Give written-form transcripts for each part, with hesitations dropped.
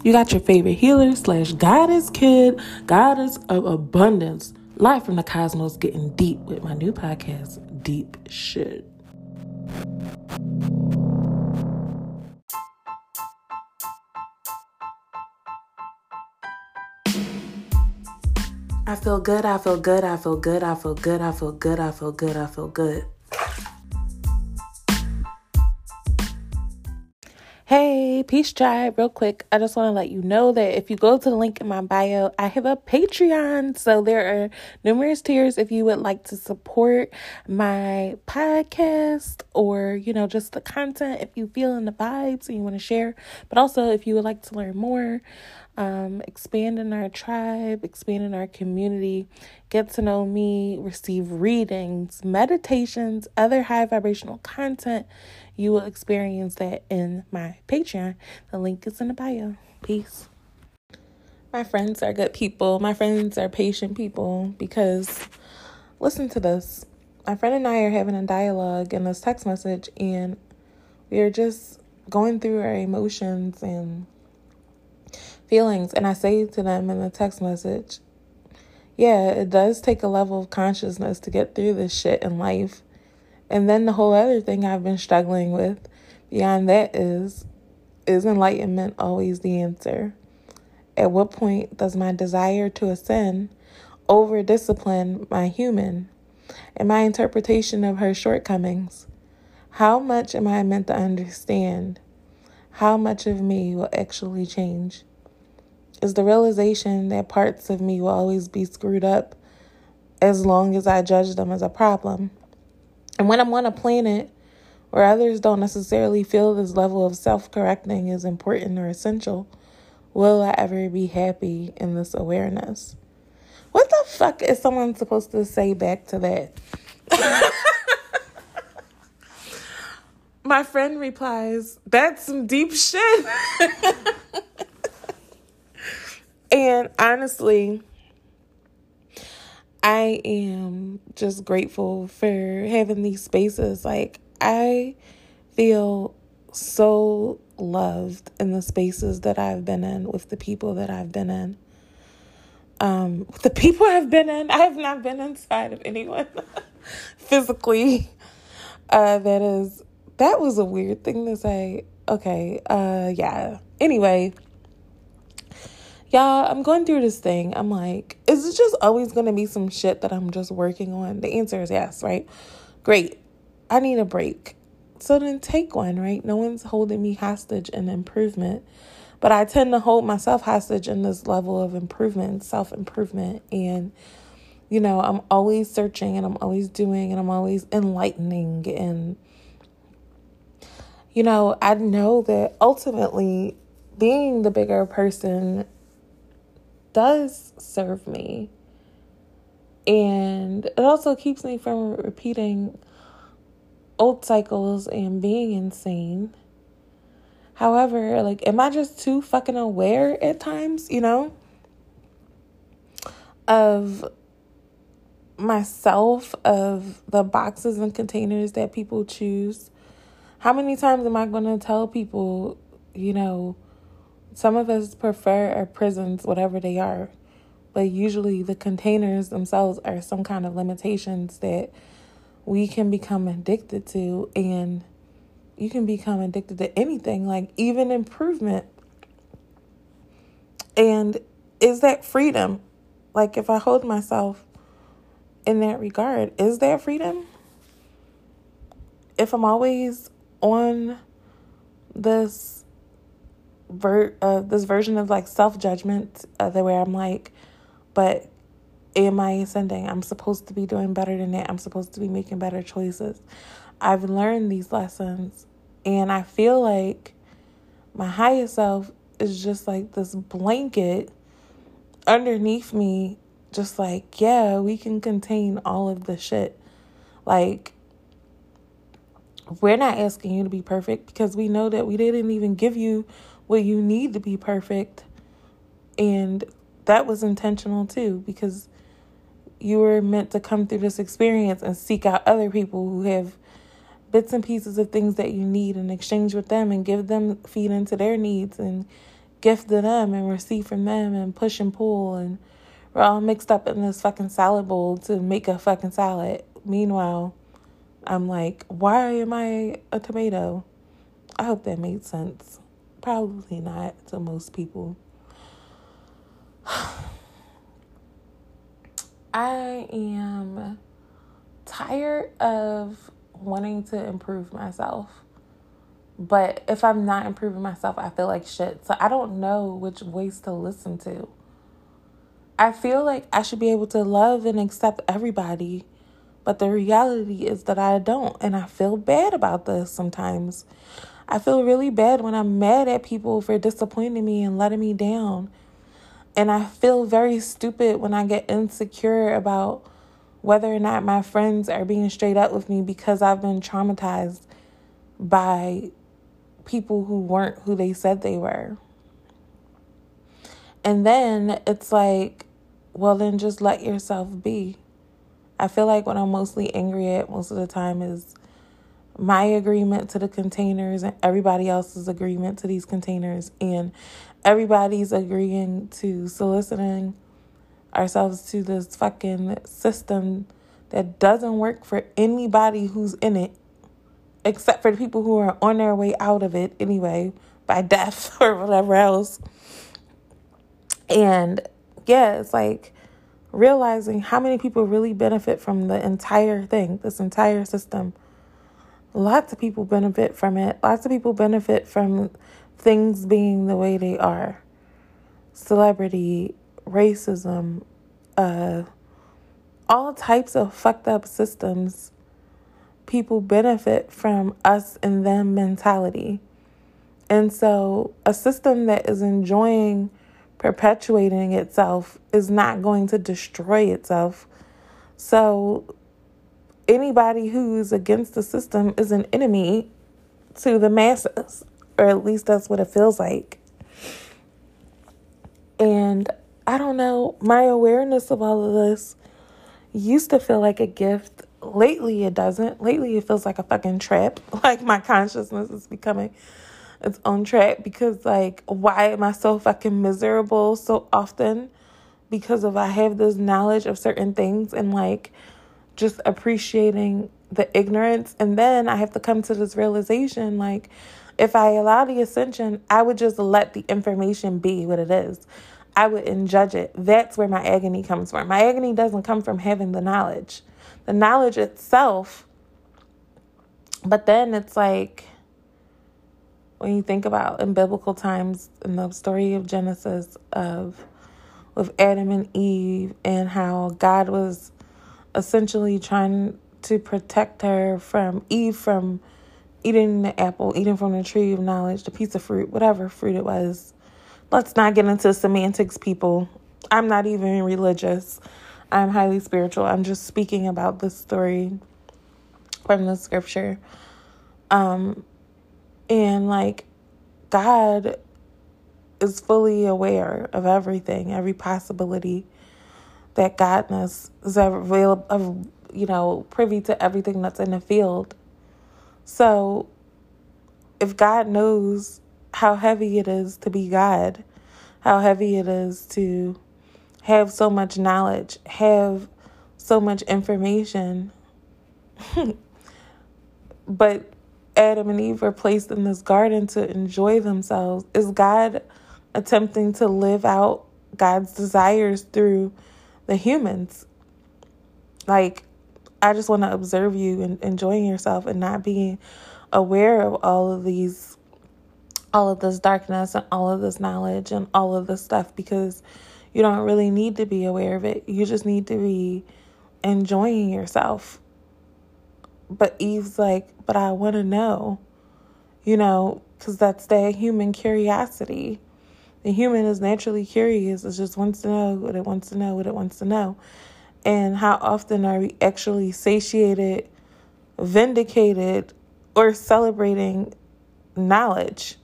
You got your favorite healer slash goddess kid, goddess of abundance, live from the cosmos, getting deep with my new podcast, Deep Shit. I feel good, I feel good, I feel good, I feel good, I feel good, I feel good, I feel good. Hey, Peace Tribe, real quick, I just want to let you know that if you go to the link in my bio, I have a Patreon, so there are numerous tiers if you would like to support my podcast or, you know, just the content, if you feel in the vibes and you want to share, but also if you would like to learn more, expanding our tribe, expanding our community, get to know me, receive readings, meditations, other high vibrational content. You will experience that in my Patreon. The link is in the bio. Peace. My friends are good people. My friends are patient people because, listen to this. My friend and I are having a dialogue in this text message, and we are just going through our emotions and feelings, and I say to them in the text message, yeah, it does take a level of consciousness to get through this shit in life. And then the whole other thing I've been struggling with beyond that is enlightenment always the answer? At what point does my desire to ascend over discipline my human and my interpretation of her shortcomings? How much am I meant to understand? How much of me will actually change? Is the realization that parts of me will always be screwed up as long as I judge them as a problem. And when I'm on a planet where others don't necessarily feel this level of self-correcting is important or essential, will I ever be happy in this awareness? What the fuck is someone supposed to say back to that? My friend replies, that's some deep shit. And honestly, I am just grateful for having these spaces. Like, I feel so loved in the spaces that I've been in with the people that I've been in. I have not been inside of anyone physically. That was a weird thing to say. Okay, yeah. Anyway. Y'all, I'm going through this thing. I'm like, is it just always going to be some shit that I'm just working on? The answer is yes, right? Great. I need a break. So then take one, right? No one's holding me hostage in improvement. But I tend to hold myself hostage in this level of improvement, self-improvement. And, you know, I'm always searching and I'm always doing and I'm always enlightening. And, you know, I know that ultimately being the bigger person does serve me, and it also keeps me from repeating old cycles and being insane. However, like, am I just too fucking aware at times, you know, of myself, of the boxes and containers that people choose? How many times am I going to tell people, you know, some of us prefer our prisons, whatever they are, but usually the containers themselves are some kind of limitations that we can become addicted to, and you can become addicted to anything, like even improvement. And is that freedom? Like, if I hold myself in that regard, is that freedom? If I'm always on this version of like self-judgment, where I'm like, but am I ascending? I'm supposed to be doing better than that. I'm supposed to be making better choices. I've learned these lessons, and I feel like my higher self is just like this blanket underneath me, just like, yeah, we can contain all of the shit. Like, we're not asking you to be perfect because we know that we didn't even give you what you need to be perfect. And that was intentional too, because you were meant to come through this experience and seek out other people who have bits and pieces of things that you need in exchange with them, and give them, feed into their needs, and gift to them and receive from them, and push and pull, and we're all mixed up in this fucking salad bowl to make a fucking salad. Meanwhile, I'm like, why am I a tomato? I hope that made sense. Probably not to most people. I am tired of wanting to improve myself. But if I'm not improving myself, I feel like shit. So I don't know which voice to listen to. I feel like I should be able to love and accept everybody. But the reality is that I don't. And I feel bad about this sometimes. I feel really bad when I'm mad at people for disappointing me and letting me down. And I feel very stupid when I get insecure about whether or not my friends are being straight up with me, because I've been traumatized by people who weren't who they said they were. And then it's like, well, then just let yourself be. I feel like what I'm mostly angry at most of the time is my agreement to the containers and everybody else's agreement to these containers, and everybody's agreeing to soliciting ourselves to this fucking system that doesn't work for anybody who's in it, except for the people who are on their way out of it anyway, by death or whatever else. And yeah, it's like realizing how many people really benefit from the entire thing, this entire system. Lots of people benefit from it. Lots of people benefit from things being the way they are. Celebrity, racism, all types of fucked up systems. People benefit from us and them mentality. And so a system that is enjoying perpetuating itself is not going to destroy itself. So anybody who's against the system is an enemy to the masses, or at least that's what it feels like. And I don't know, my awareness of all of this used to feel like a gift. Lately, it doesn't. Lately, it feels like a fucking trap. Like, my consciousness is becoming its own trap, because, like, why am I so fucking miserable so often? Because if I have this knowledge of certain things and, like, just appreciating the ignorance. And then I have to come to this realization, like, if I allow the ascension, I would just let the information be what it is. I wouldn't judge it. That's where my agony comes from. My agony doesn't come from having the knowledge. The knowledge itself, but then it's like, when you think about in biblical times, in the story of Genesis of with Adam and Eve, and how God was essentially trying to protect her from Eve from eating the apple, eating from the tree of knowledge, the piece of fruit, whatever fruit it was. Let's not get into semantics, people. I'm not even religious. I'm highly spiritual. I'm just speaking about this story from the scripture. And like, God is fully aware of everything, every possibility that Godness is available, you know, privy to everything that's in the field. So if God knows how heavy it is to be God, how heavy it is to have so much knowledge, have so much information. But Adam and Eve were placed in this garden to enjoy themselves. Is God attempting to live out God's desires through the humans? Like, I just want to observe you and enjoying yourself and not being aware of all of this darkness and all of this knowledge and all of this stuff, because you don't really need to be aware of it. You just need to be enjoying yourself. But Eve's like, but I want to know, you know, because that's that human curiosity. The human is naturally curious. It just wants to know what it wants to know, what it wants to know. And how often are we actually satiated, vindicated, or celebrating knowledge?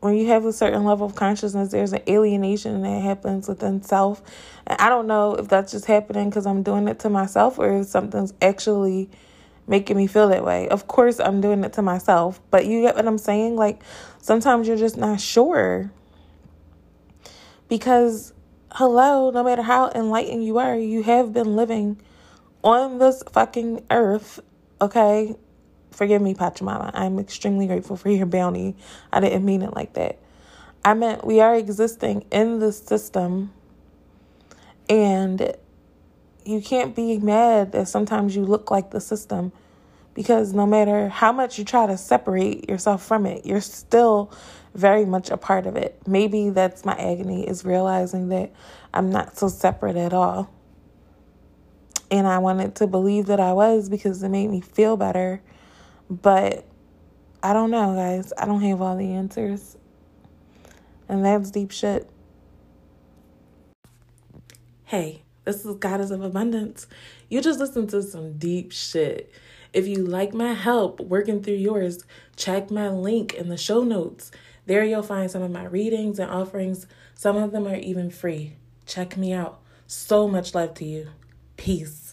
When you have a certain level of consciousness, there's an alienation that happens within self. And I don't know if that's just happening because I'm doing it to myself, or if something's actually making me feel that way. Of course, I'm doing it to myself, but you get what I'm saying? Like, sometimes you're just not sure. Because, hello, no matter how enlightened you are, you have been living on this fucking earth, okay? Forgive me, Pachamama. I'm extremely grateful for your bounty. I didn't mean it like that. I meant we are existing in this system, and you can't be mad that sometimes you look like the system, because no matter how much you try to separate yourself from it, you're still very much a part of it. Maybe that's my agony, is realizing that I'm not so separate at all. And I wanted to believe that I was because it made me feel better. But I don't know, guys. I don't have all the answers. And that's deep shit. Hey, this is Goddess of Abundance. You just listened to some deep shit. If you like my help working through yours, check my link in the show notes. There you'll find some of my readings and offerings. Some of them are even free. Check me out. So much love to you. Peace.